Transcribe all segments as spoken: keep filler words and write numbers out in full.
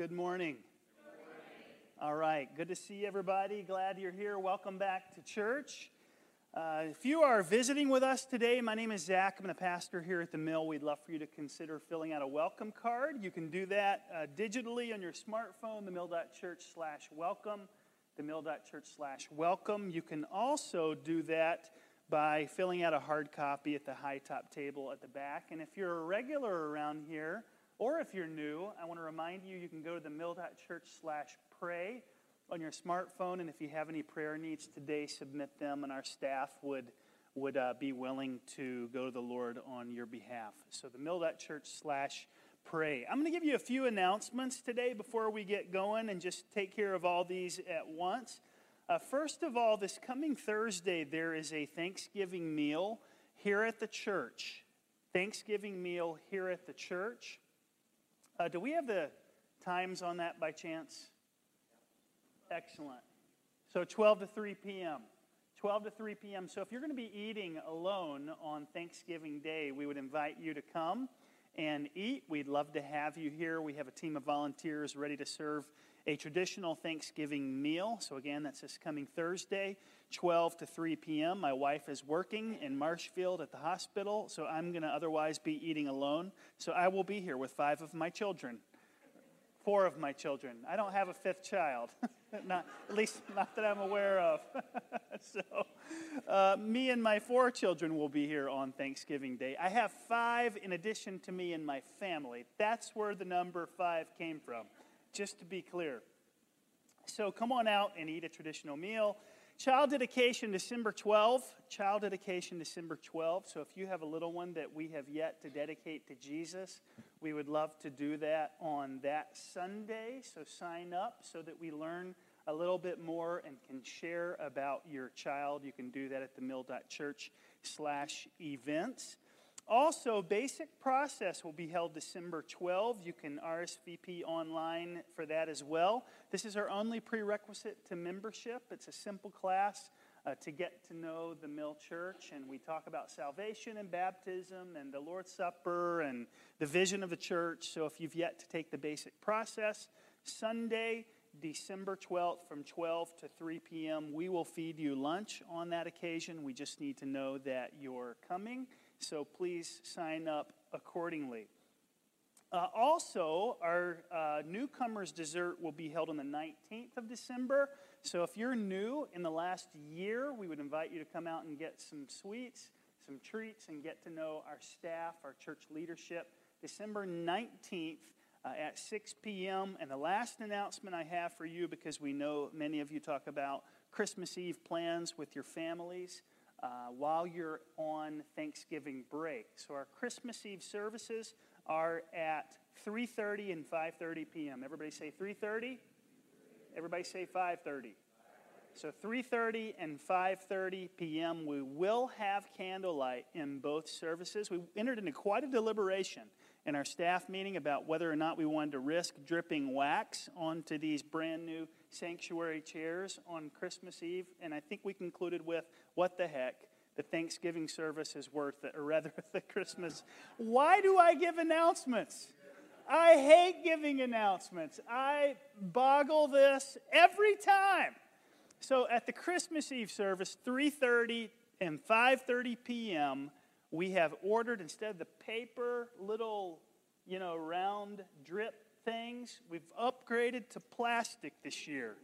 Good morning. Good morning. All right, good to see everybody. Glad you're here. Welcome back to church. Uh, if you are visiting with us today, my name is Zach. I'm the pastor here at the Mill. We'd love for you to consider filling out a welcome card. You can do that uh, digitally on your smartphone, themill dot church slash welcome, themill dot church slash welcome. You can also do that by filling out a hard copy at the high top table at the back. And if you're a regular around here, or if you're new, I want to remind you, you can go to themill dot church slash pray on your smartphone, and if you have any prayer needs today, submit them, and our staff would would uh, be willing to go to the Lord on your behalf. So themill dot church slash pray. I'm going to give you a few announcements today before we get going and just take care of all these at once. Uh, first of all, this coming Thursday, there is a Thanksgiving meal here at the church. Thanksgiving meal here at the church. Uh, do we have the times on that by chance? Excellent. So twelve to three p.m. twelve to three p.m. So if you're going to be eating alone on Thanksgiving Day, we would invite you to come and eat. We'd love to have you here. We have a team of volunteers ready to serve a traditional Thanksgiving meal. So again, that's this coming Thursday, twelve to three p.m. My wife is working in Marshfield at the hospital, so I'm going to otherwise be eating alone. So I will be here with five of my children, four of my children. I don't have a fifth child, not at least not that I'm aware of. so uh, me and my four children will be here on Thanksgiving Day. I have five in addition to me and my family. That's where the number five came from. Just to be clear. So come on out and eat a traditional meal. Child dedication December twelfth. Child dedication December twelfth. So if you have a little one that we have yet to dedicate to Jesus, we would love to do that on that Sunday. So sign up so that we learn a little bit more and can share about your child. You can do that at themill dot church slash events. Also, Basic Process will be held December twelfth. You can R S V P online for that as well. This is our only prerequisite to membership. It's a simple class uh, to get to know the Mill Church, and we talk about salvation and baptism and the Lord's Supper and the vision of the church. So if you've yet to take the Basic Process, Sunday, December twelfth from twelve to three p.m., we will feed you lunch on that occasion. We just need to know that you're coming. So please sign up accordingly. Uh, also, our uh, newcomers dessert will be held on the nineteenth of December. So if you're new in the last year, we would invite you to come out and get some sweets, some treats, and get to know our staff, our church leadership, December nineteenth uh, at six p.m. And the last announcement I have for you, because we know many of you talk about Christmas Eve plans with your families, Uh, while you're on Thanksgiving break. So our Christmas Eve services are at three thirty and five thirty p.m. Everybody say three thirty. Everybody say five thirty. So three thirty and five thirty p.m. We will have candlelight in both services. We entered into quite a deliberation in our staff meeting about whether or not we wanted to risk dripping wax onto these brand new sanctuary chairs on Christmas Eve, and I think we concluded with, what the heck, the Thanksgiving service is worth it, or rather the Christmas. Why do I give announcements? I hate giving announcements. I boggle this every time. So at the Christmas Eve service, three thirty and five thirty p.m., we have ordered, instead of the paper, little, you know, round drip things, we've upgraded to plastic this year.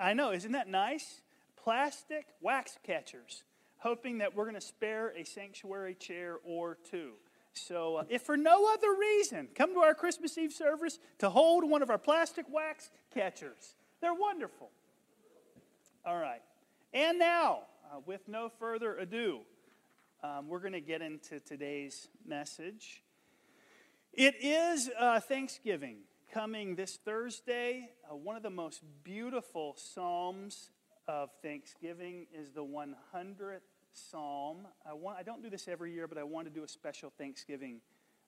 I know, isn't that nice? Plastic wax catchers, hoping that we're going to spare a sanctuary chair or two. So uh, if for no other reason, come to our Christmas Eve service to hold one of our plastic wax catchers. They're wonderful. All right. And now, uh, with no further ado, um, we're going to get into today's message. It is uh, Thanksgiving coming this Thursday. Uh, one of the most beautiful psalms of Thanksgiving is the one hundredth psalm. I, want, I don't do this every year, but I want to do a special Thanksgiving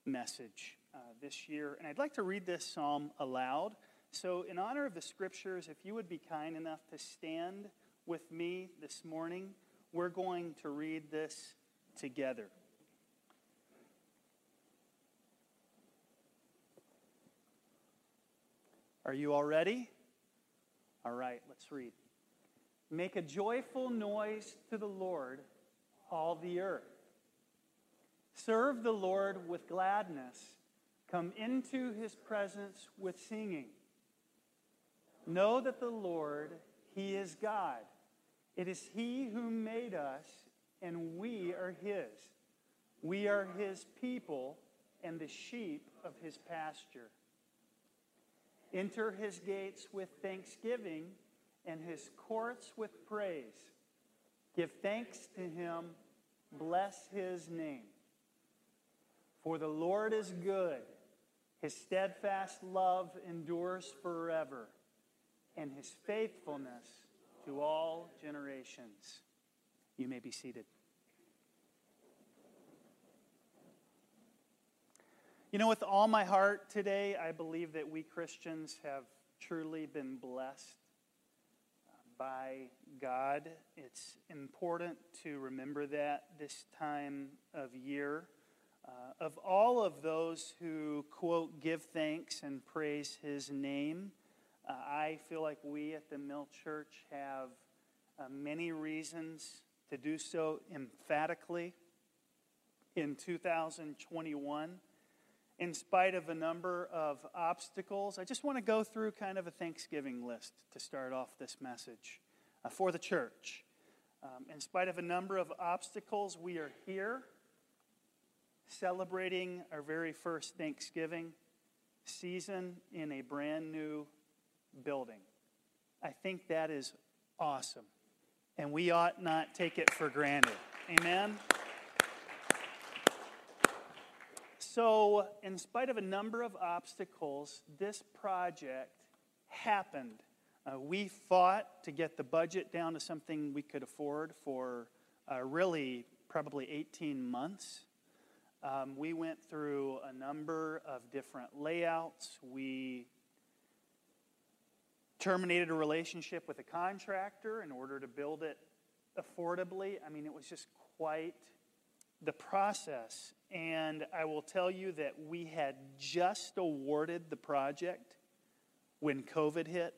message uh, this year. And I'd like to read this psalm aloud. So in honor of the scriptures, if you would be kind enough to stand with me this morning, we're going to read this together. Are you all ready? All right, let's read. Make a joyful noise to the Lord, all the earth. Serve the Lord with gladness. Come into his presence with singing. Know that the Lord, he is God. It is he who made us, and we are his. We are his people and the sheep of his pasture. Enter his gates with thanksgiving and his courts with praise. Give thanks to him. Bless his name. For the Lord is good. His steadfast love endures forever, and his faithfulness to all generations. You may be seated. You know, with all my heart today, I believe that we Christians have truly been blessed by God. It's important to remember that this time of year. Uh, of all of those who, quote, give thanks and praise his name, uh, I feel like we at the Mill Church have uh, many reasons to do so emphatically in two thousand twenty-one. In spite of a number of obstacles, I just want to go through kind of a Thanksgiving list to start off this message uh, for the church. Um, in spite of a number of obstacles, we are here celebrating our very first Thanksgiving season in a brand new building. I think that is awesome, and we ought not take it for granted. Amen? So, in spite of a number of obstacles, this project happened. Uh, we fought to get the budget down to something we could afford for uh, really probably eighteen months. Um, we went through a number of different layouts. We terminated a relationship with a contractor in order to build it affordably. I mean, it was just quite the process. And I will tell you that we had just awarded the project when COVID hit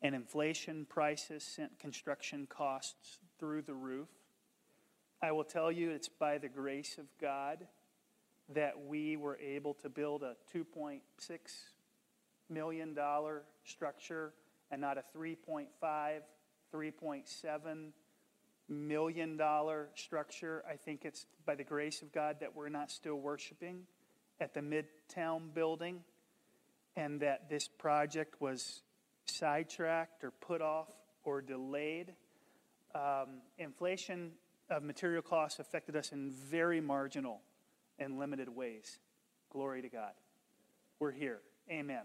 and inflation prices sent construction costs through the roof. I will tell you it's by the grace of God that we were able to build a two point six million dollars structure and not a three point five, three point seven million dollars structure. I think it's by the grace of God that we're not still worshiping at the Midtown building, and that this project was sidetracked or put off or delayed. Um, inflation of material costs affected us in very marginal and limited ways. Glory to God. We're here. Amen.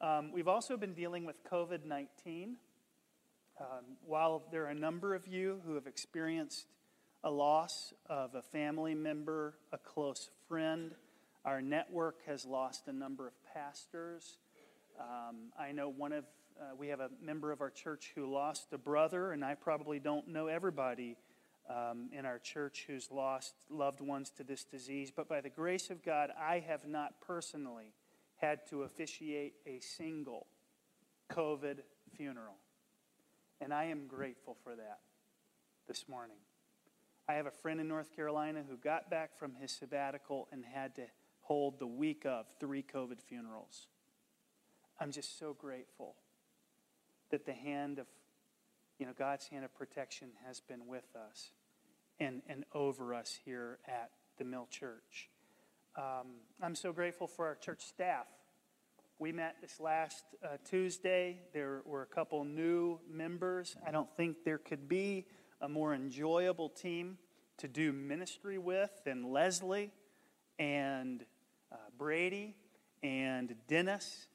Um, we've also been dealing with COVID nineteen. Um, while there are a number of you who have experienced a loss of a family member, a close friend, our network has lost a number of pastors. Um, I know one of, uh, we have a member of our church who lost a brother, and I probably don't know everybody um, in our church who's lost loved ones to this disease. But by the grace of God, I have not personally had to officiate a single COVID funeral. And I am grateful for that this morning. I have a friend in North Carolina who got back from his sabbatical and had to hold the week of three COVID funerals. I'm just so grateful that the hand of, you know, God's hand of protection has been with us and, and over us here at the Mill Church. Um, I'm so grateful for our church staff. We met this last uh, Tuesday. There were a couple new members. I don't think there could be a more enjoyable team to do ministry with than Leslie and uh, Brady and Dennis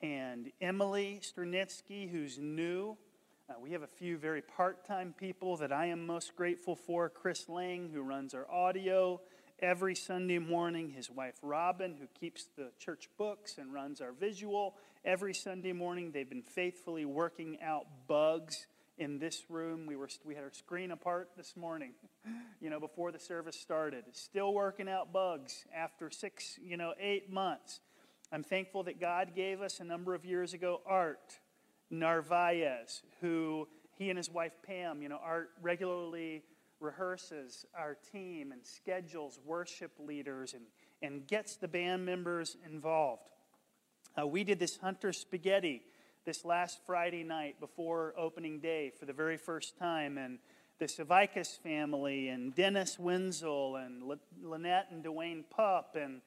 and Emily Strunitsky, who's new. Uh, we have a few very part-time people that I am most grateful for. Chris Lang, who runs our audio every Sunday morning, his wife Robin, who keeps the church books and runs our visual every Sunday morning. They've been faithfully working out bugs in this room. We were we had our screen apart this morning, you know, before the service started. Still working out bugs after six, you know, eight months. I'm thankful that God gave us a number of years ago Art Narvaez, who he and his wife Pam, you know, Art regularly rehearses our team and schedules worship leaders and, and gets the band members involved. Uh, we did this Hunter Spaghetti this last Friday night before opening day for the very first time, and the Savicus family and Dennis Wenzel and L- Lynette and Dwayne Pupp, and,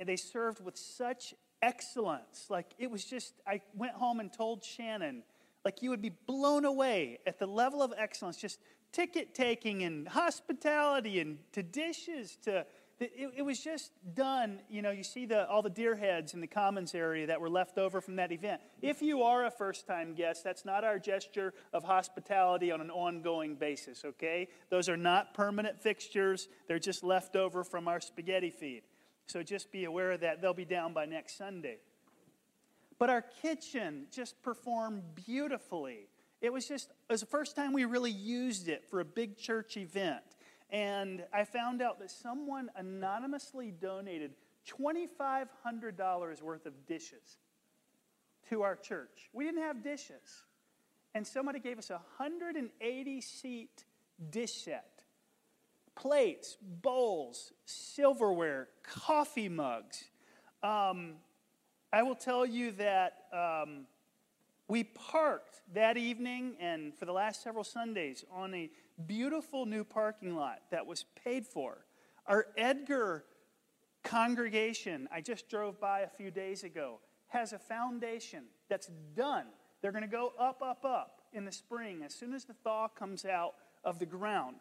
and they served with such excellence. Like, it was just, I went home and told Shannon, like, you would be blown away at the level of excellence, just ticket taking and hospitality and to dishes to, it, it was just done. You know, you see the all the deer heads in the commons area that were left over from that event. If you are a first-time guest, that's not our gesture of hospitality on an ongoing basis, okay? Those are not permanent fixtures. They're just left over from our spaghetti feed. So just be aware of that. They'll be down by next Sunday. But our kitchen just performed beautifully. It was just, it was the first time we really used it for a big church event. And I found out that someone anonymously donated twenty-five hundred dollars worth of dishes to our church. We didn't have dishes. And somebody gave us a one hundred eighty seat dish set. Plates, bowls, silverware, coffee mugs. Um, I will tell you that... Um, We parked that evening and for the last several Sundays on a beautiful new parking lot that was paid for. Our Edgar congregation, I just drove by a few days ago, has a foundation that's done. They're going to go up, up, up in the spring as soon as the thaw comes out of the ground.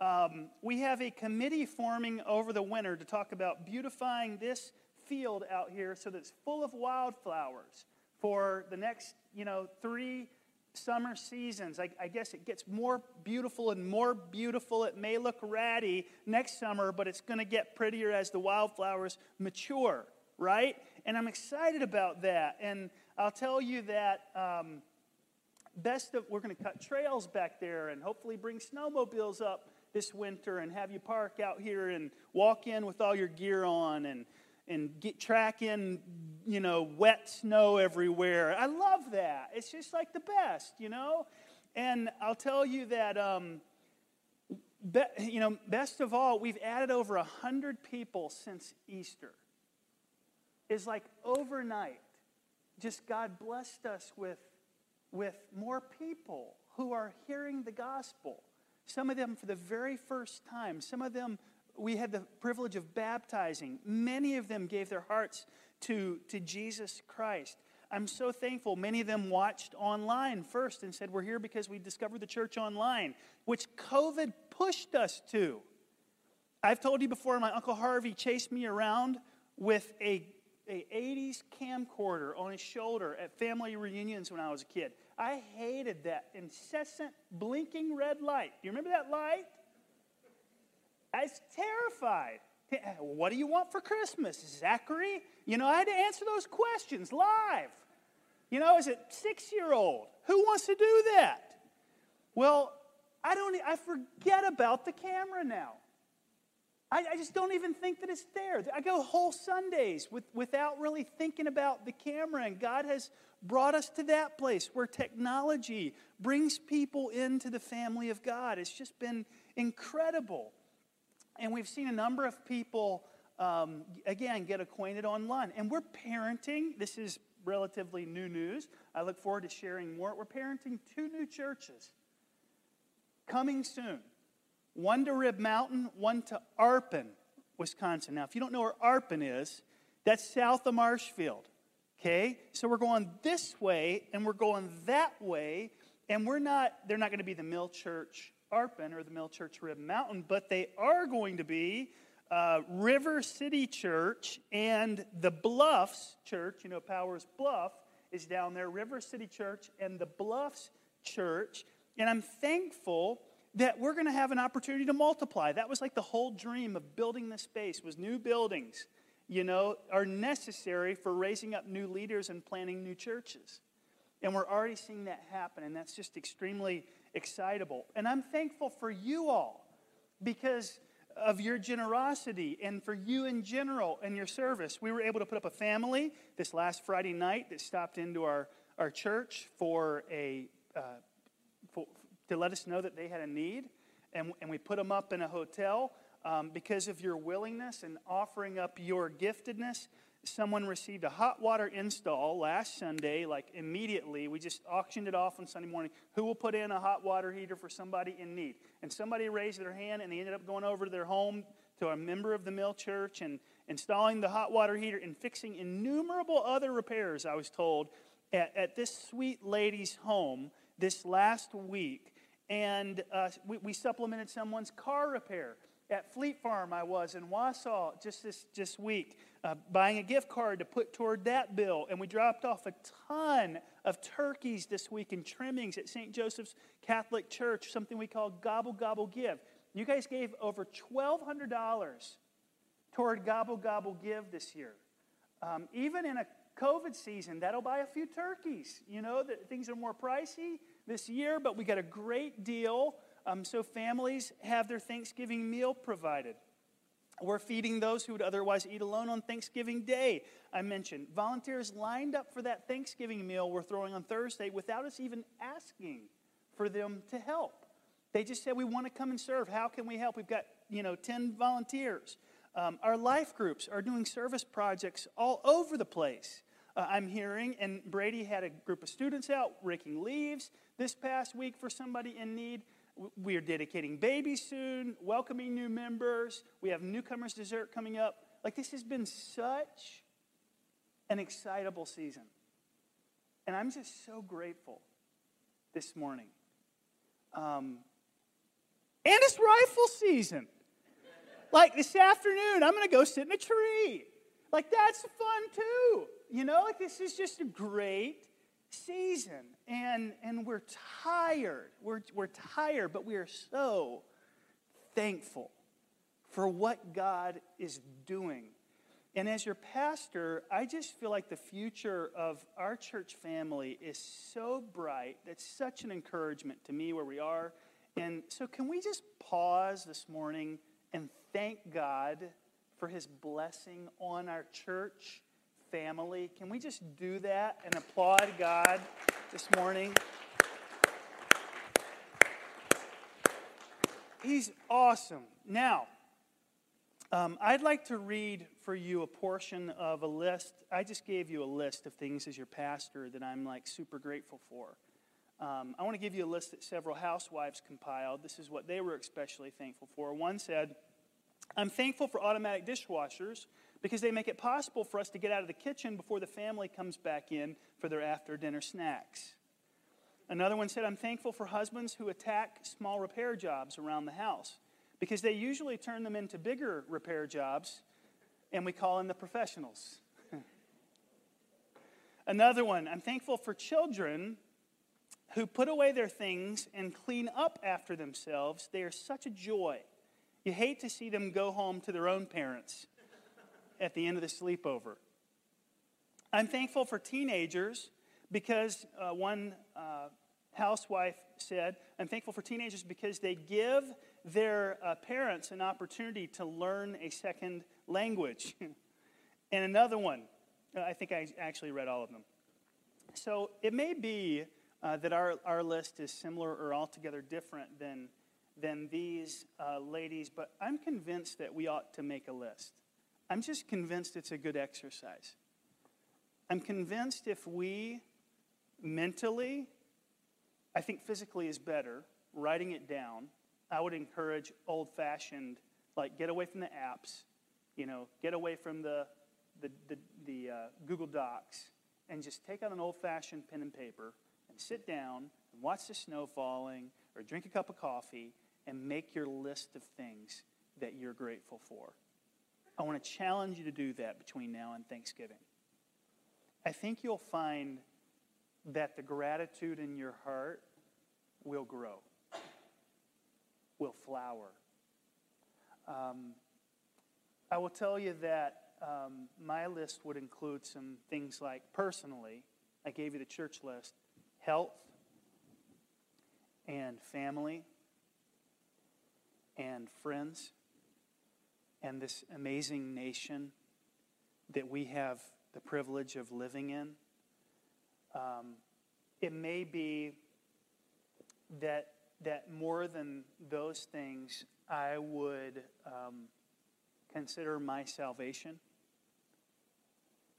Um, we have a committee forming over the winter to talk about beautifying this field out here so that it's full of wildflowers for the next, you know, three summer seasons. I, I guess it gets more beautiful and more beautiful. It may look ratty next summer, but it's going to get prettier as the wildflowers mature, right? And I'm excited about that. And I'll tell you that um, best of, we're going to cut trails back there and hopefully bring snowmobiles up this winter and have you park out here and walk in with all your gear on and and get track in, you know, wet snow everywhere. I love that. It's just like the best, you know? And I'll tell you that, um, be, you know, best of all, we've added over one hundred people since Easter. It's like overnight, just God blessed us with, with more people who are hearing the gospel. Some of them for the very first time. Some of them we had the privilege of baptizing. Many of them gave their hearts to, to Jesus Christ. I'm so thankful. Many of them watched online first and said, we're here because we discovered the church online, which COVID pushed us to. I've told you before, my Uncle Harvey chased me around with a, a eighties camcorder on his shoulder at family reunions when I was a kid. I hated that incessant blinking red light. Do you remember that light? I was terrified. What do you want for Christmas, Zachary? You know, I had to answer those questions live. You know, as a six-year-old, who wants to do that? Well, I don't. I forget about the camera now. I, I just don't even think that it's there. I go whole Sundays with, without really thinking about the camera, and God has brought us to that place where technology brings people into the family of God. It's just been incredible. And we've seen a number of people, um, again, get acquainted online. And we're parenting. This is relatively new news. I look forward to sharing more. We're parenting two new churches coming soon. One to Rib Mountain, one to Arpen, Wisconsin. Now, if you don't know where Arpen is, that's south of Marshfield, okay? So we're going this way, and we're going that way, and we're not, they're not going to be the Mill Church Arpen or the Mill Church Rib Mountain, but they are going to be uh, River City Church and the Bluffs Church. You know, Powers Bluff is down there. River City Church and the Bluffs Church. And I'm thankful that we're going to have an opportunity to multiply. That was like the whole dream of building this space, was new buildings, you know, are necessary for raising up new leaders and planning new churches. And we're already seeing that happen, and that's just extremely excitable. And I'm thankful for you all, because of your generosity and for you in general and your service. We were able to put up a family this last Friday night that stopped into our, our church for a uh, for, to let us know that they had a need, and, and we put them up in a hotel. Um, because of your willingness and offering up your giftedness, someone received a hot water install last Sunday, like immediately. We just auctioned it off on Sunday morning. Who will put in a hot water heater for somebody in need? And somebody raised their hand, and they ended up going over to their home to a member of the Mill Church and installing the hot water heater and fixing innumerable other repairs, I was told, at, at this sweet lady's home this last week. And uh, we, we supplemented someone's car repair. At Fleet Farm, I was in Wausau just this just week, uh, buying a gift card to put toward that bill. And we dropped off a ton of turkeys this week and trimmings at Saint Joseph's Catholic Church, something we call Gobble, Gobble, Give. You guys gave over twelve hundred dollars toward Gobble, Gobble, Give this year. Um, even in a COVID season, that'll buy a few turkeys. You know, that things are more pricey this year, but we got a great deal. Um, so families have their Thanksgiving meal provided. We're feeding those who would otherwise eat alone on Thanksgiving Day, I mentioned. Volunteers lined up for that Thanksgiving meal we're throwing on Thursday without us even asking for them to help. They just said, we want to come and serve. How can we help? We've got, you know, ten volunteers. Um, our life groups are doing service projects all over the place. Uh, I'm hearing, and Brady had a group of students out raking leaves this past week for somebody in need. We are dedicating babies soon, welcoming new members. We have newcomers dessert coming up. Like, this has been such an excitable season. And I'm just so grateful this morning. Um, and it's rifle season. Like, this afternoon, I'm going to go sit in a tree. Like, that's fun, too. You know, like, this is just a great season, and and we're tired we're we're tired but we are so thankful for what God is doing. And as your pastor, I just feel like the future of our church family is so bright. That's such an encouragement to me where we are. And so can we just pause this morning and thank God for his blessing on our church family? Can we just do that and applaud God this morning? He's awesome. Now, um, I'd like to read for you a portion of a list. I just gave you a list of things as your pastor that I'm like super grateful for. Um, I want to give you a list that several housewives compiled. This is what they were especially thankful for. One said, I'm thankful for automatic dishwashers because they make it possible for us to get out of the kitchen before the family comes back in for their after-dinner snacks. Another one said, I'm thankful for husbands who attack small repair jobs around the house because they usually turn them into bigger repair jobs, and we call in the professionals. Another one, I'm thankful for children who put away their things and clean up after themselves. They are such a joy. You hate to see them go home to their own parents at the end of the sleepover. I'm thankful for teenagers because uh, one uh, housewife said, I'm thankful for teenagers because they give their uh, parents an opportunity to learn a second language. And another one, I think I actually read all of them. So it may be uh, that our, our list is similar or altogether different than, than these uh, ladies, but I'm convinced that we ought to make a list. I'm just convinced it's a good exercise. I'm convinced if we mentally, I think physically is better, writing it down. I would encourage old-fashioned, like get away from the apps, you know, get away from the, the, the, the uh, Google Docs, and just take out an old-fashioned pen and paper and sit down and watch the snow falling or drink a cup of coffee and make your list of things that you're grateful for. I want to challenge you to do that between now and Thanksgiving. I think you'll find that the gratitude in your heart will grow, will flower. Um, I will tell you that um, my list would include some things like, personally, I gave you the church list, health and family and friends. and this amazing nation that we have the privilege of living in. Um, it may be that that more than those things, I would um, consider my salvation.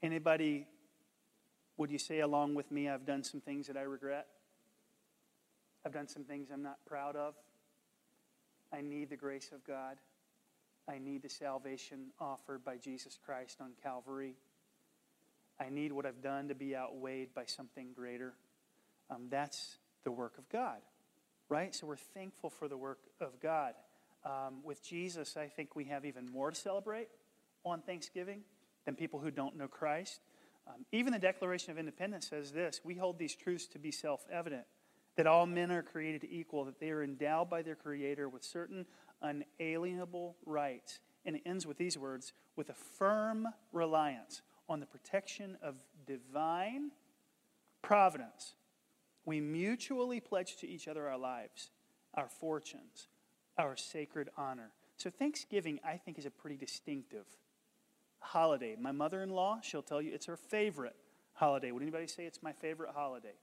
Anybody, would you say along with me, I've done some things that I regret? I've done some things I'm not proud of. I need the grace of God. I need the salvation offered by Jesus Christ on Calvary. I need what I've done to be outweighed by something greater. Um, that's the work of God, right? So we're thankful for the work of God. Um, with Jesus, I think we have even more to celebrate on Thanksgiving than people who don't know Christ. Um, even the Declaration of Independence says this: we hold these truths to be self-evident, that all men are created equal, that they are endowed by their Creator with certain unalienable rights. And it ends with these words, with a firm reliance on the protection of divine providence. We mutually pledge to each other our lives, our fortunes, our sacred honor. So Thanksgiving, I think, is a pretty distinctive holiday. My mother-in-law, she'll tell you it's her favorite holiday. Would anybody say it's my favorite holiday?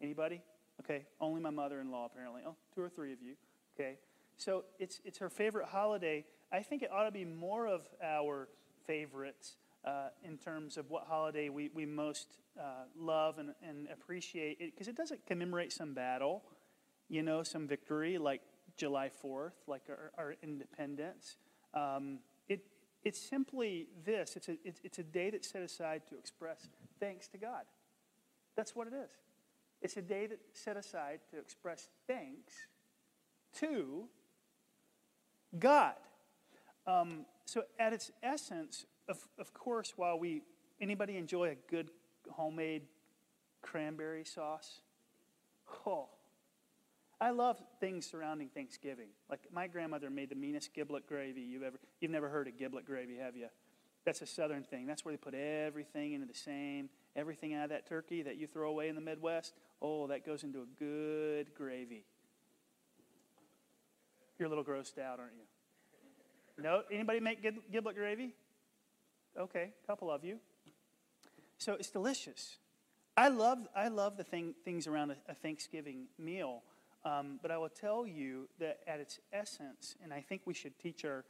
Anybody? Okay, only my mother-in-law, apparently. Oh, two or three of you. Okay, so it's it's her favorite holiday. I think it ought to be more of our favorites uh, in terms of what holiday we, we most uh, love and, and appreciate. Because it, it doesn't commemorate some battle, you know, some victory like July fourth, like our, our independence. Um, it It's simply this. It's a, it's, it's a day that's set aside to express thanks to God. That's what it is. It's a day that's set aside to express thanks to God. Um, so at its essence, of, of course, while we, anybody enjoy a good homemade cranberry sauce? Oh, I love things surrounding Thanksgiving. Like my grandmother made the meanest giblet gravy you've ever, you've never heard of giblet gravy, have you? That's a southern thing. That's where they put everything into the same, everything out of that turkey that you throw away in the Midwest. Oh, that goes into a good gravy. You're a little grossed out, aren't you? No? Anybody make giblet gravy? Okay, a couple of you. So it's delicious. I love I love the thing, things around a, a Thanksgiving meal, um, but I will tell you that at its essence, and I think we should teach our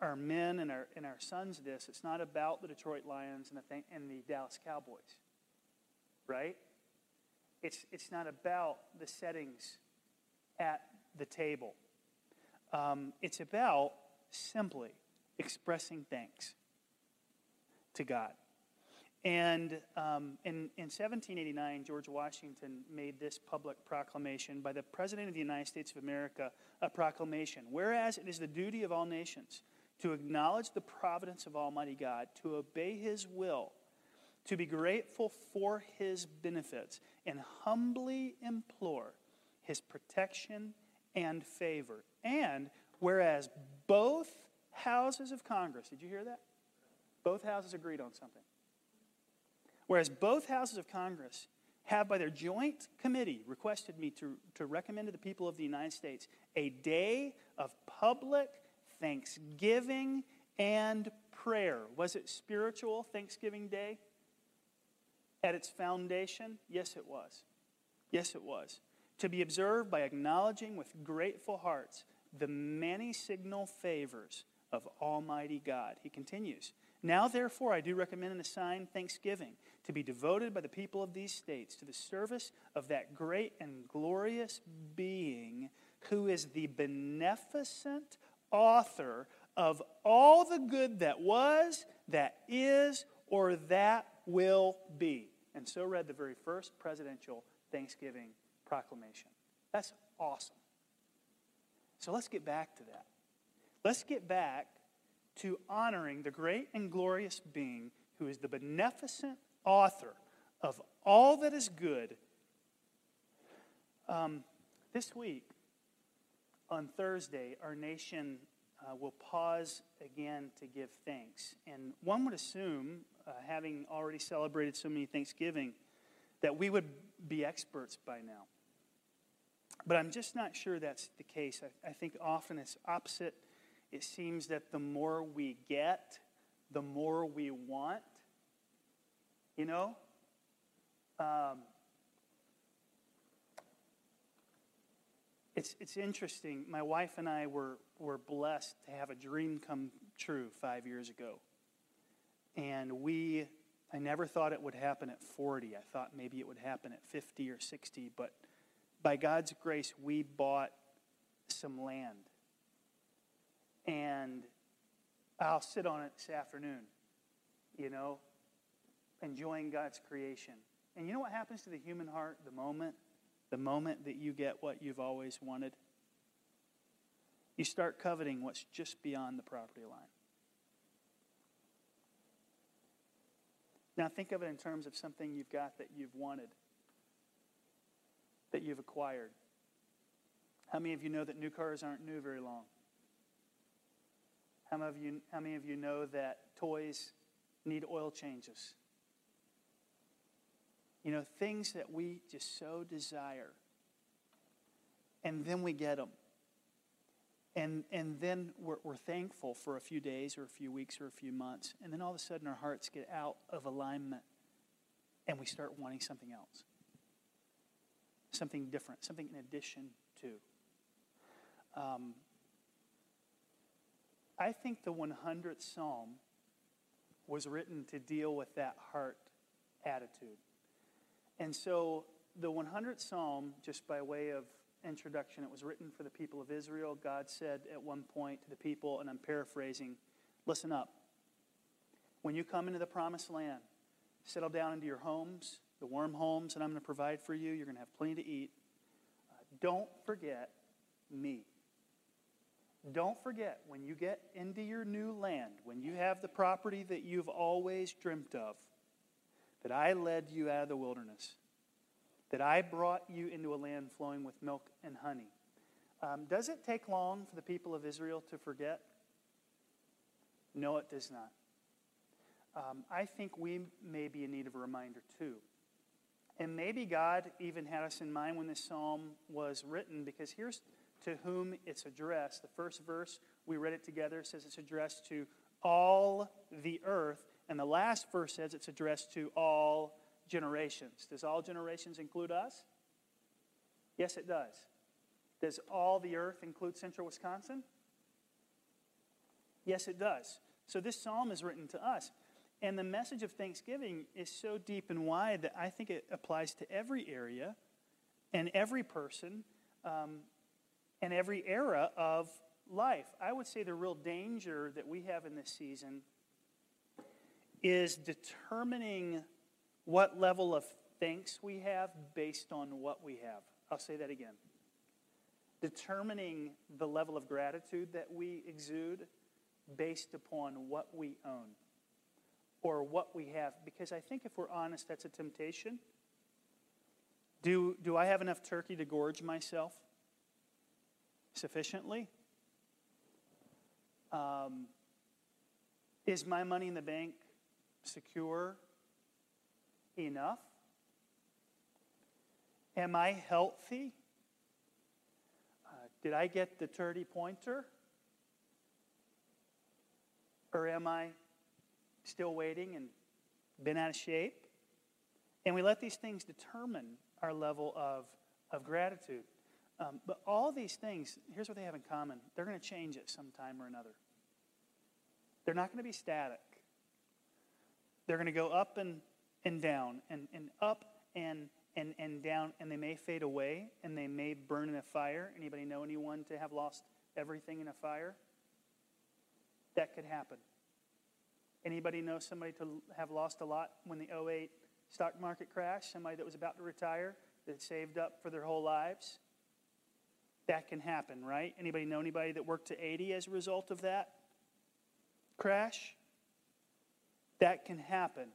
our men and our and our sons this, it's not about the Detroit Lions and the th- and the Dallas Cowboys, right? It's it's not about the settings at the table. Um, it's about simply expressing thanks to God. And um, in, in seventeen eighty-nine, George Washington made this public proclamation by the President of the United States of America, a proclamation, whereas it is the duty of all nations to acknowledge the providence of Almighty God, to obey His will, to be grateful for His benefits, and humbly implore His protection and favor. And whereas both houses of Congress, did you hear that? Both houses agreed on something. Whereas both houses of Congress have by their joint committee requested me to, to recommend to the people of the United States a day of public thanksgiving and prayer. Was it spiritual Thanksgiving Day? At its foundation? Yes, it was. Yes, it was. To be observed by acknowledging with grateful hearts the many signal favors of Almighty God. He continues, now therefore I do recommend and assign thanksgiving to be devoted by the people of these states to the service of that great and glorious being who is the beneficent author of all the good that was, that is, or that will be. And so read the very first presidential Thanksgiving Proclamation. That's awesome. So let's get back to that. Let's get back to honoring the great and glorious being who is the beneficent author of all that is good. Um, this week, on Thursday, our nation uh, will pause again to give thanks. And one would assume, uh, having already celebrated so many Thanksgiving, that we would be experts by now. But I'm just not sure that's the case. I, I think often it's opposite It seems that the more we get, the more we want. You know? Um, it's it's interesting. My wife and I were, were blessed to have a dream come true five years ago. And we, I never thought it would happen at forty. I thought maybe it would happen at fifty or sixty. But by God's grace, we bought some land. And I'll sit on it this afternoon, you know, enjoying God's creation. And you know what happens to the human heart the moment? The moment that you get what you've always wanted? You start coveting what's just beyond the property line. Now think of it in terms of something you've got that you've wanted, that you've acquired. How many of you know that new cars aren't new very long? How many of you, how many of you know that toys need oil changes? You know, things that we just so desire. And then we get them. And, and then we're, we're thankful for a few days or a few weeks or a few months. And then all of a sudden our hearts get out of alignment and we start wanting something else. Something different, something in addition to. Um, I think the hundredth Psalm was written to deal with that heart attitude. And so the hundredth Psalm, just by way of introduction, it was written for the people of Israel. God said at one point to the people, and I'm paraphrasing, listen up. When you come into the promised land, settle down into your homes, the warm homes that I'm going to provide for you. You're going to have plenty to eat. Uh, don't forget me. Don't forget, when you get into your new land, when you have the property that you've always dreamt of, that I led you out of the wilderness, that I brought you into a land flowing with milk and honey. Um, does it take long for the people of Israel to forget? No, it does not. Um, I think we may be in need of a reminder too. And maybe God even had us in mind when this psalm was written, because here's to whom it's addressed. The first verse, we read it together, says it's addressed to all the earth. And the last verse says it's addressed to all generations. Does all generations include us? Yes, it does. Does all the earth include central Wisconsin? Yes, it does. So this psalm is written to us. And the message of thanksgiving is so deep and wide that I think it applies to every area and every person, um, and every era of life. I would say the real danger that we have in this season is determining what level of thanks we have based on what we have. I'll say that again. Determining the level of gratitude that we exude based upon what we own or what we have. Because I think if we're honest, that's a temptation. Do, do I have enough turkey to gorge myself? Sufficiently? Um, is my money in the bank secure enough? Am I healthy? Uh, did I get the turkey pointer? Or am I still waiting and been out of shape? And we let these things determine our level of, of gratitude. Um, but all these things, here's what they have in common. They're going to change at some time or another. They're not going to be static. They're going to go up and, and down and, and up and, and, and down, and they may fade away and they may burn in a fire. Anybody know anyone to have lost everything in a fire? That could happen. Anybody know somebody to have lost a lot when the oh eight stock market crash? Somebody that was about to retire that saved up for their whole lives? That can happen, right? Anybody know anybody that worked to eighty as a result of that crash? That can happen,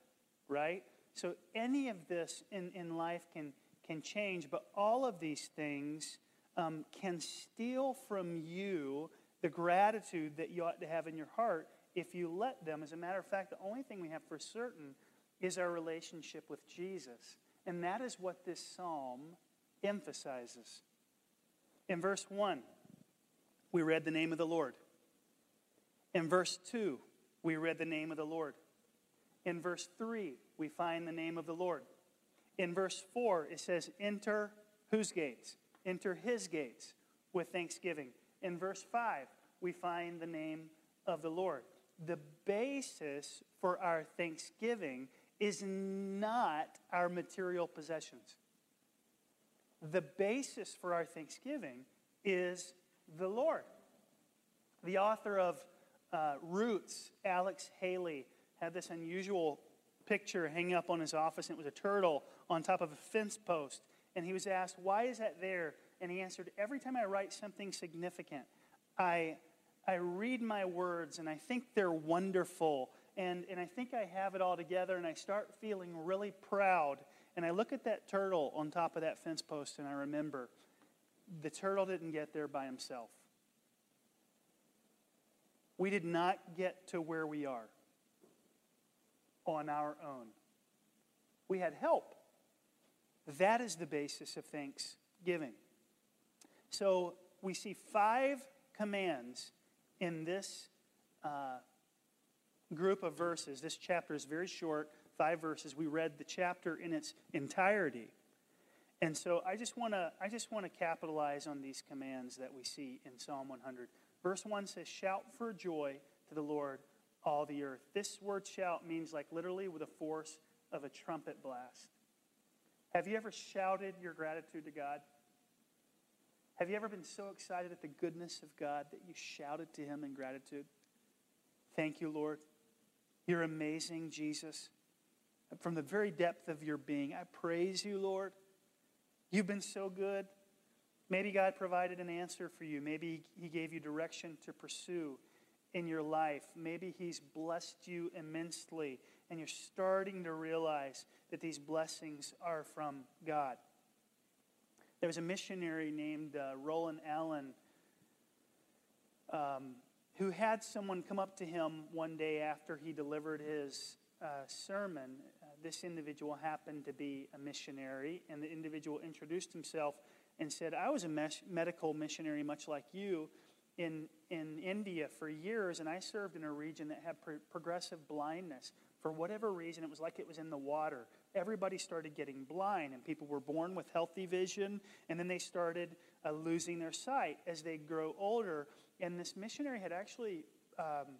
right? So any of this in, in life can, can change, but all of these things um, can steal from you the gratitude that you ought to have in your heart if you let them. As a matter of fact, the only thing we have for certain is our relationship with Jesus. And that is what this psalm emphasizes. In verse one, we read the name of the Lord. In verse two, we read the name of the Lord. In verse three, we find the name of the Lord. In verse four, it says, enter whose gates? Enter his gates with thanksgiving. In verse five, we find the name of the Lord. The basis for our thanksgiving is not our material possessions. The basis for our thanksgiving is the Lord. The author of uh, Roots, Alex Haley, had this unusual picture hanging up on his office, and it was a turtle on top of a fence post. And he was asked, why is that there? And he answered, every time I write something significant, I I read my words, and I think they're wonderful, and, and I think I have it all together, and I start feeling really proud. And I look at that turtle on top of that fence post, and I remember the turtle didn't get there by himself. We did not get to where we are on our own. We had help. That is the basis of thanksgiving. So we see five commands in this uh, group of verses. This chapter is very short, five verses. We read the chapter in its entirety. And so I just want to I just want to capitalize on these commands that we see in Psalm one hundred. Verse one says, shout for joy to the Lord, all the earth. This word shout means like literally with the force of a trumpet blast. Have you ever shouted your gratitude to God? Have you ever been so excited at the goodness of God that you shouted to him in gratitude? Thank you, Lord. You're amazing, Jesus. From the very depth of your being, I praise you, Lord. You've been so good. Maybe God provided an answer for you. Maybe he gave you direction to pursue in your life. Maybe he's blessed you immensely, and you're starting to realize that these blessings are from God. There was a missionary named uh, Roland Allen um, who had someone come up to him one day after he delivered his uh, sermon. Uh, this individual happened to be a missionary, and the individual introduced himself and said, I was a mes- medical missionary much like you in, in India for years, and I served in a region that had pro- progressive blindness. For whatever reason, it was like it was in the water. Everybody started getting blind, and people were born with healthy vision, and then they started uh, losing their sight as they grow older. And this missionary had actually um,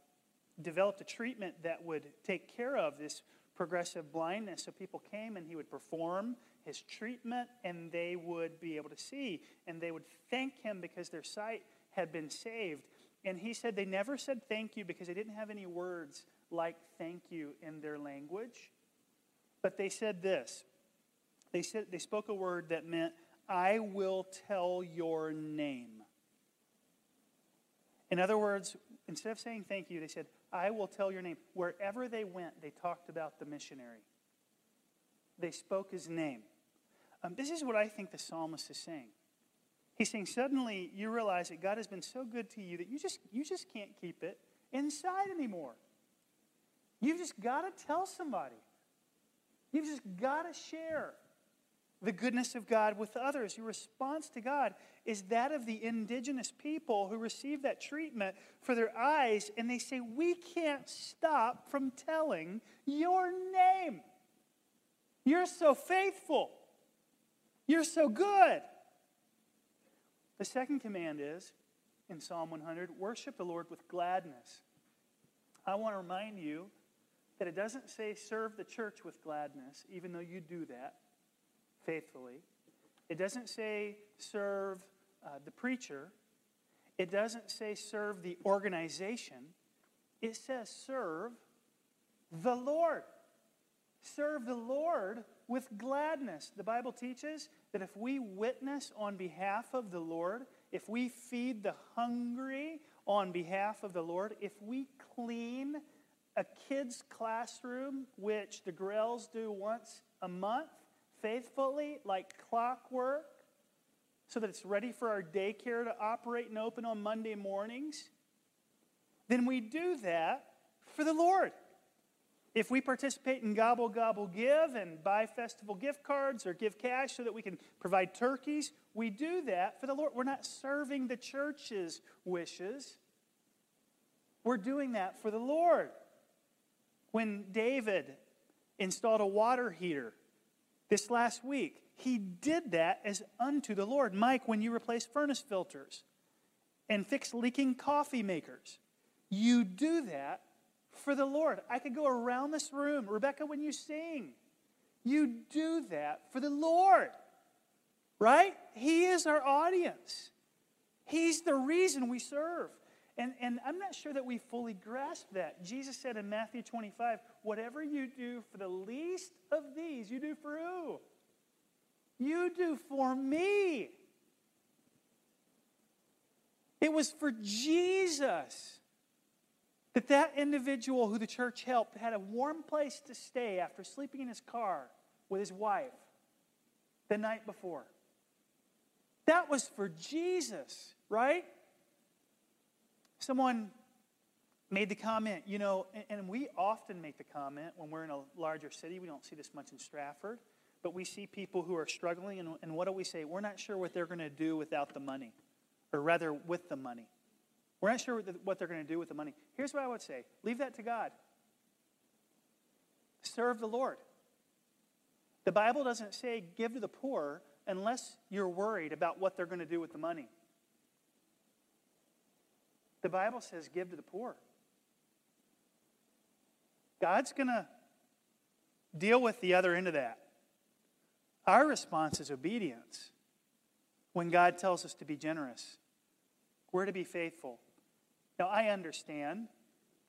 developed a treatment that would take care of this progressive blindness. So people came, and he would perform his treatment, and they would be able to see, and they would thank him because their sight had been saved. And he said they never said thank you because they didn't have any words like thank you in their language. But they said this. They said they spoke a word that meant, I will tell your name. In other words, instead of saying thank you, they said, I will tell your name. Wherever they went, they talked about the missionary. They spoke his name. Um, this is what I think the psalmist is saying. He's saying, suddenly you realize that God has been so good to you that you just you just can't keep it inside anymore. You've just got to tell somebody. You've just got to share the goodness of God with others. Your response to God is that of the indigenous people who receive that treatment for their eyes, and they say, we can't stop from telling your name. You're so faithful. You're so good. The second command is, in Psalm one hundred, worship the Lord with gladness. I want to remind you that it doesn't say serve the church with gladness, even though you do that faithfully. It doesn't say serve uh, the preacher. It doesn't say serve the organization. It says serve the Lord. Serve the Lord with gladness. The Bible teaches that if we witness on behalf of the Lord, if we feed the hungry on behalf of the Lord, if we clean a kid's classroom, which the Greels do once a month, faithfully, like clockwork, so that it's ready for our daycare to operate and open on Monday mornings, then we do that for the Lord. If we participate in Gobble, Gobble, Give and buy festival gift cards or give cash so that we can provide turkeys, we do that for the Lord. We're not serving the church's wishes. we're doing that for the Lord. When David installed a water heater this last week, he did that as unto the Lord. Mike, when you replace furnace filters and fix leaking coffee makers, you do that for the Lord. I could go around this room. Rebecca, when you sing, you do that for the Lord, right? He is our audience. He's the reason we serve. And, and I'm not sure that we fully grasp that. Jesus said in Matthew twenty-five, whatever you do for the least of these, you do for who? You do for me. It was for Jesus that that individual who the church helped had a warm place to stay after sleeping in his car with his wife the night before. That was for Jesus, right? Someone made the comment, you know, and, and we often make the comment when we're in a larger city. We don't see this much in Stratford, but we see people who are struggling, and, and what do we say? We're not sure what they're going to do without the money, or rather with the money. We're not sure what they're going to do with the money. Here's what I would say. Leave that to God. Serve the Lord. The Bible doesn't say give to the poor unless you're worried about what they're going to do with the money. The Bible says give to the poor. God's going to deal with the other end of that. Our response is obedience. When God tells us to be generous, we're to be faithful. Now, I understand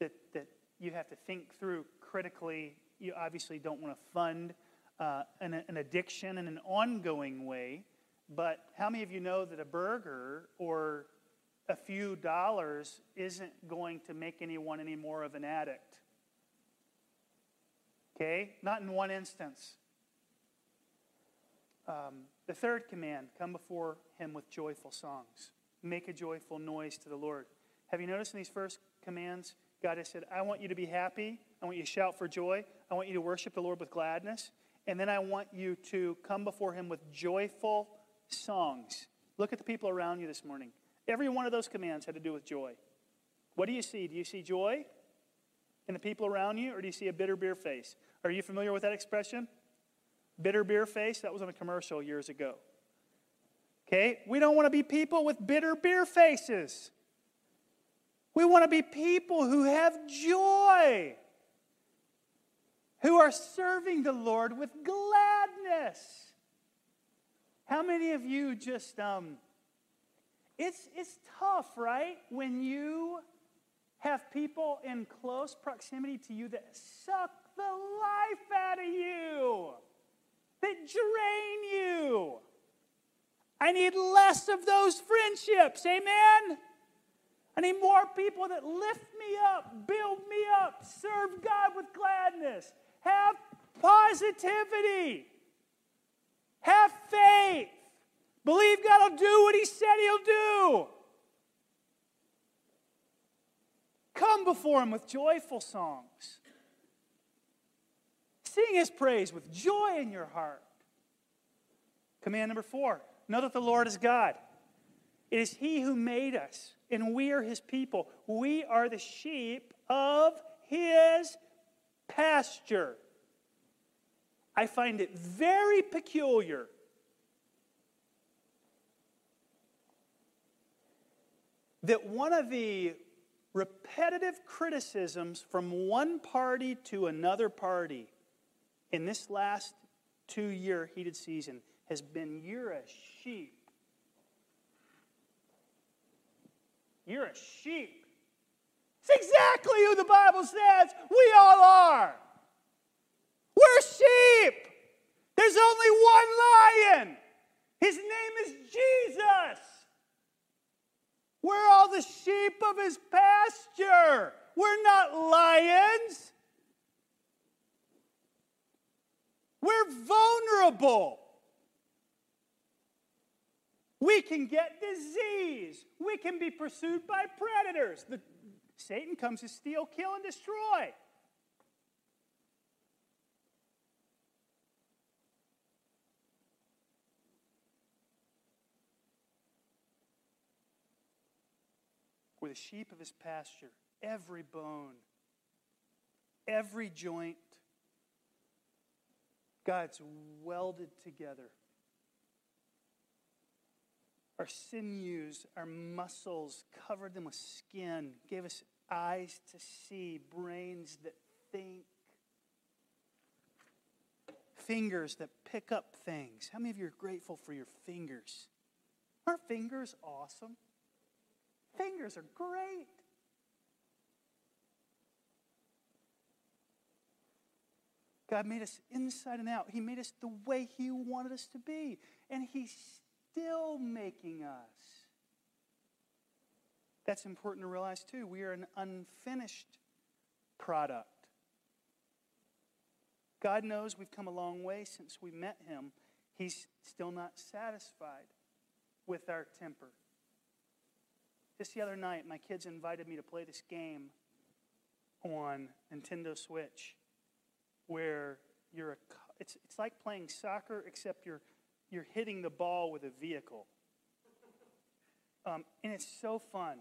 that, that you have to think through critically. You obviously don't want to fund uh, an, an addiction in an ongoing way, but how many of you know that a burger or a few dollars isn't going to make anyone any more of an addict? Okay? Not in one instance. Um, the third command, come before him with joyful songs. Make a joyful noise to the Lord. Have you noticed in these first commands, God has said, I want you to be happy. I want you to shout for joy. I want you to worship the Lord with gladness. And then I want you to come before him with joyful songs. Look at the people around you this morning. Every one of those commands had to do with joy. What do you see? Do you see joy in the people around you, or do you see a bitter beer face? Are you familiar with that expression? Bitter beer face? That was on a commercial years ago. Okay? We don't want to be people with bitter beer faces. We want to be people who have joy, who are serving the Lord with gladness. How many of you just... um? It's, it's tough, right? When you have people in close proximity to you that suck the life out of you, that drain you. I need less of those friendships, amen? I need more people that lift me up, build me up, serve God with gladness, have positivity, have faith. Believe God will do what he said he'll do. Come before him with joyful songs. Sing his praise with joy in your heart. Command number four, know that the Lord is God. It is he who made us, and we are his people. We are the sheep of his pasture. I find it very peculiar that one of the repetitive criticisms from one party to another party in this last two-year heated season has been, you're a sheep. You're a sheep. It's exactly who the Bible says we all are. We're sheep. There's only one lion. His name is Jesus. We're all the sheep of his pasture. We're not lions. We're vulnerable. We can get disease. We can be pursued by predators. The, Satan comes to steal, kill, and destroy. The sheep of his pasture. every bone, every joint. God, it's welded together. Our sinews, our muscles, covered them with skin, gave us eyes to see, brains that think, fingers that pick up things. How many of you are grateful for your fingers? Aren't fingers awesome? Fingers are great. God made us inside and out. He made us the way He wanted us to be. And He's still making us. That's important to realize too. We are an unfinished product. God knows we've come a long way since we met Him. He's still not satisfied with our temper. Just the other night, my kids invited me to play this game on Nintendo Switch where you're a, it's it's like playing soccer, except you're you're hitting the ball with a vehicle. Um, and it's so fun.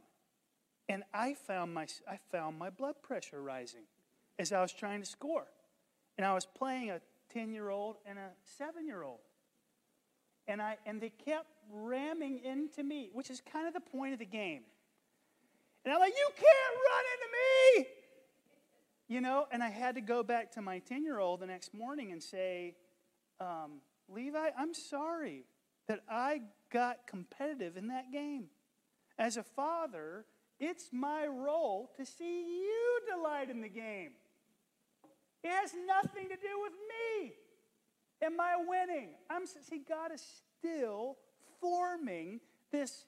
And I found my I found my blood pressure rising as I was trying to score. And I was playing a ten-year-old and a seven-year-old. And I and they kept ramming into me, which is kind of the point of the game. And I'm like, you can't run into me! You know, and I had to go back to my ten-year-old the next morning and say, um, Levi, I'm sorry that I got competitive in that game. As a father, it's my role to see you delight in the game. It has nothing to do with me. Am I winning? I'm see, God is still forming this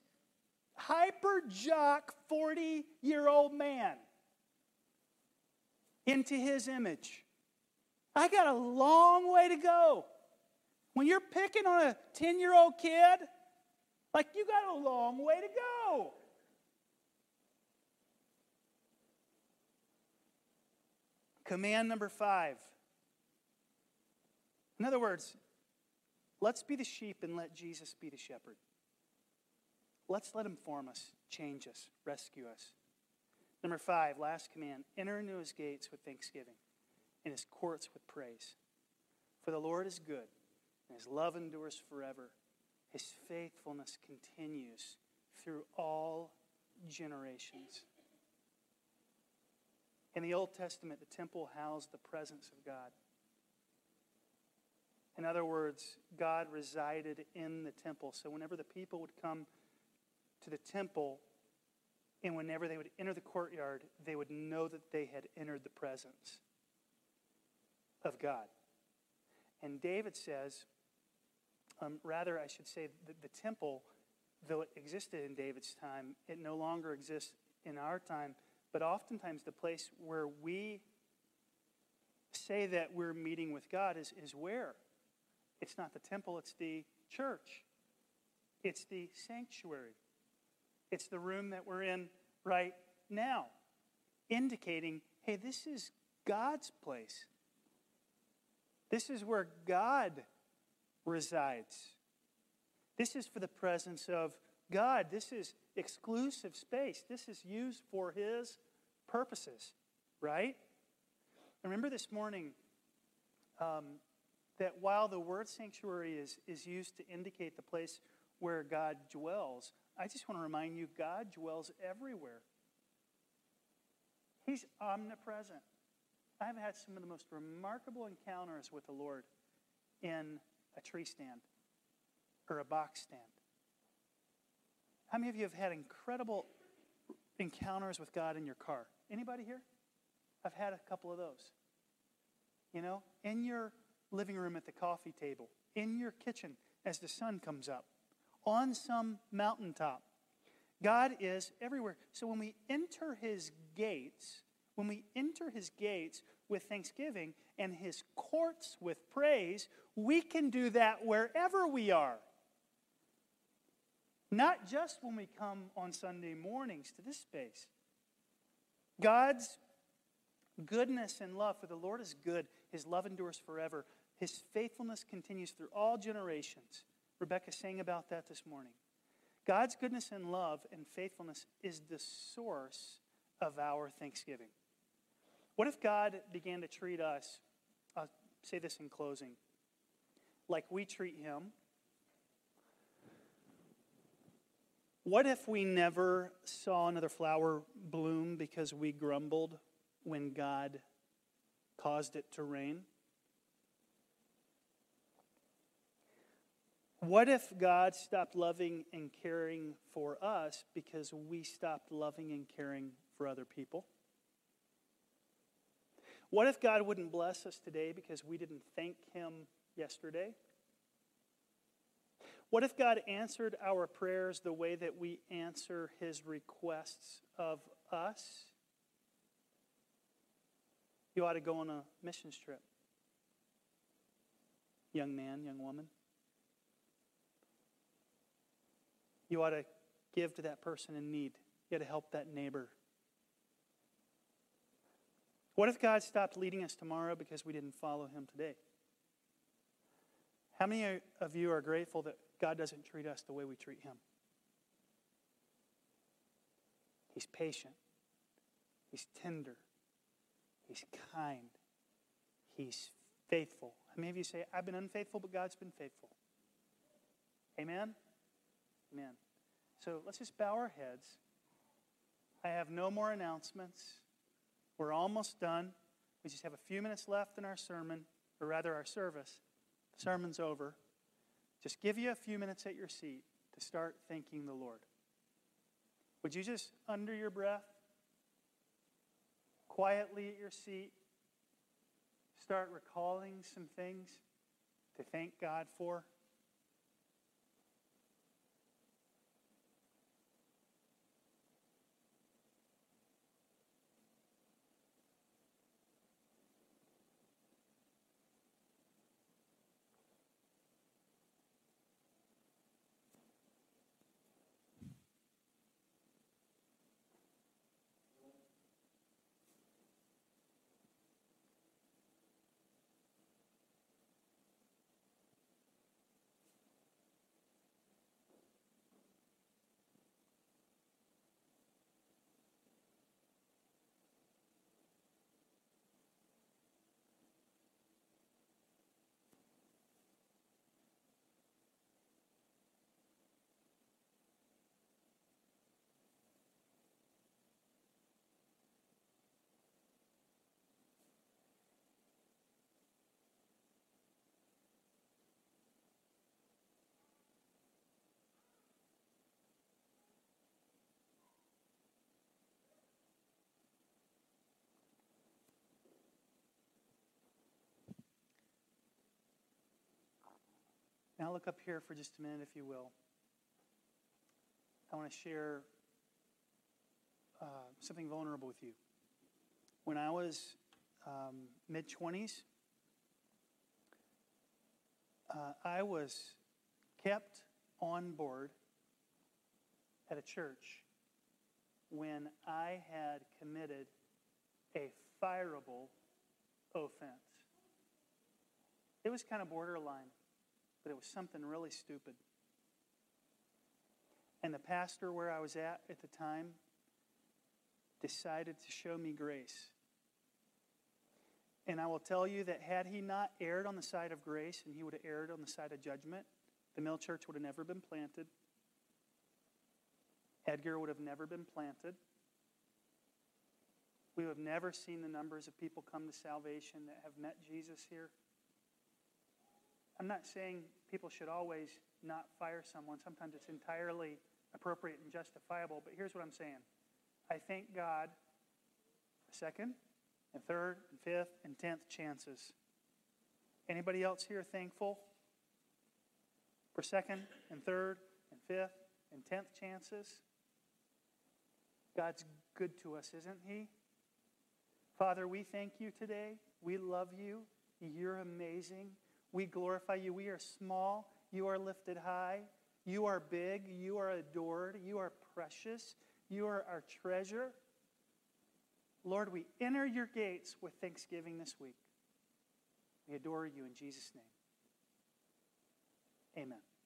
hyper jock forty-year-old man into His image. I got a long way to go. When you're picking on a ten-year-old kid, like you got a long way to go. Command number five. In other words, let's be the sheep and let Jesus be the shepherd. Let's let Him form us, change us, rescue us. Number five, last command. Enter into His gates with thanksgiving and His courts with praise. For the Lord is good and His love endures forever. His faithfulness continues through all generations. In the Old Testament, the temple housed the presence of God. In other words, God resided in the temple. So whenever the people would come to the temple and whenever they would enter the courtyard, they would know that they had entered the presence of God. And David says, um, rather I should say that the temple, though it existed in David's time, it no longer exists in our time. But oftentimes the place where we say that we're meeting with God is, is where? It's not the temple, it's the church. It's the sanctuary. It's the room that we're in right now, indicating, hey, this is God's place. This is where God resides. This is for the presence of God. This is exclusive space. This is used for His purposes, right? I remember this morning um, that while the word sanctuary is, is used to indicate the place where God dwells, I just want to remind you, God dwells everywhere. He's omnipresent. I've had some of the most remarkable encounters with the Lord in a tree stand or a box stand. How many of you have had incredible encounters with God in your car? Anybody here? I've had a couple of those. You know, in your living room at the coffee table, in your kitchen as the sun comes up, on some mountaintop. God is everywhere. So when we enter His gates, when we enter His gates with thanksgiving and His courts with praise, we can do that wherever we are. Not just when we come on Sunday mornings to this space. God's goodness and love, for the Lord is good. His love endures forever. His faithfulness continues through all generations. Rebecca sang about that this morning. God's goodness and love and faithfulness is the source of our thanksgiving? What if God began to treat us, I'll say this in closing, like we treat him? What if we never saw another flower bloom because we grumbled when God caused it to rain? What if God stopped loving and caring for us because we stopped loving and caring for other people? What if God wouldn't bless us today because we didn't thank him yesterday? What if God answered our prayers the way that we answer his requests of us? You ought to go on a missions trip, young man, young woman. You ought to give to that person in need. You ought to help that neighbor. What if God stopped leading us tomorrow because we didn't follow him today? How many of you are grateful that God doesn't treat us the way we treat him? He's patient. He's tender. He's kind. He's faithful. How many of you say, I've been unfaithful, but God's been faithful? Amen? Amen. So let's just bow our heads. I have no more announcements. We're almost done. We just have a few minutes left in our sermon, or rather our service. The sermon's over. Just give you a few minutes at your seat to start thanking the Lord. Would you just, under your breath, quietly at your seat, start recalling some things to thank God for? Now look up here for just a minute, if you will. I want to share uh, something vulnerable with you. When I was um, mid-twenties, uh, I was kept on board at a church when I had committed a fireable offense. It was kind of borderline. But it was something really stupid. And the pastor where I was at at the time decided to show me grace. And I will tell you that had he not erred on the side of grace and he would have erred on the side of judgment, the Mill Church would have never been planted. Edgar would have never been planted. We would have never seen the numbers of people come to salvation that have met Jesus here. I'm not saying people should always not fire someone. Sometimes it's entirely appropriate and justifiable. But here's what I'm saying. I thank God for second and third and fifth and tenth chances. Anybody else here thankful for second and third and fifth and tenth chances? God's good to us, isn't he? Father, we thank you today. We love you. You're amazing. We glorify you. We are small. You are lifted high. You are big. You are adored. You are precious. You are our treasure. Lord, we enter your gates with thanksgiving this week. We adore you in Jesus' name. Amen.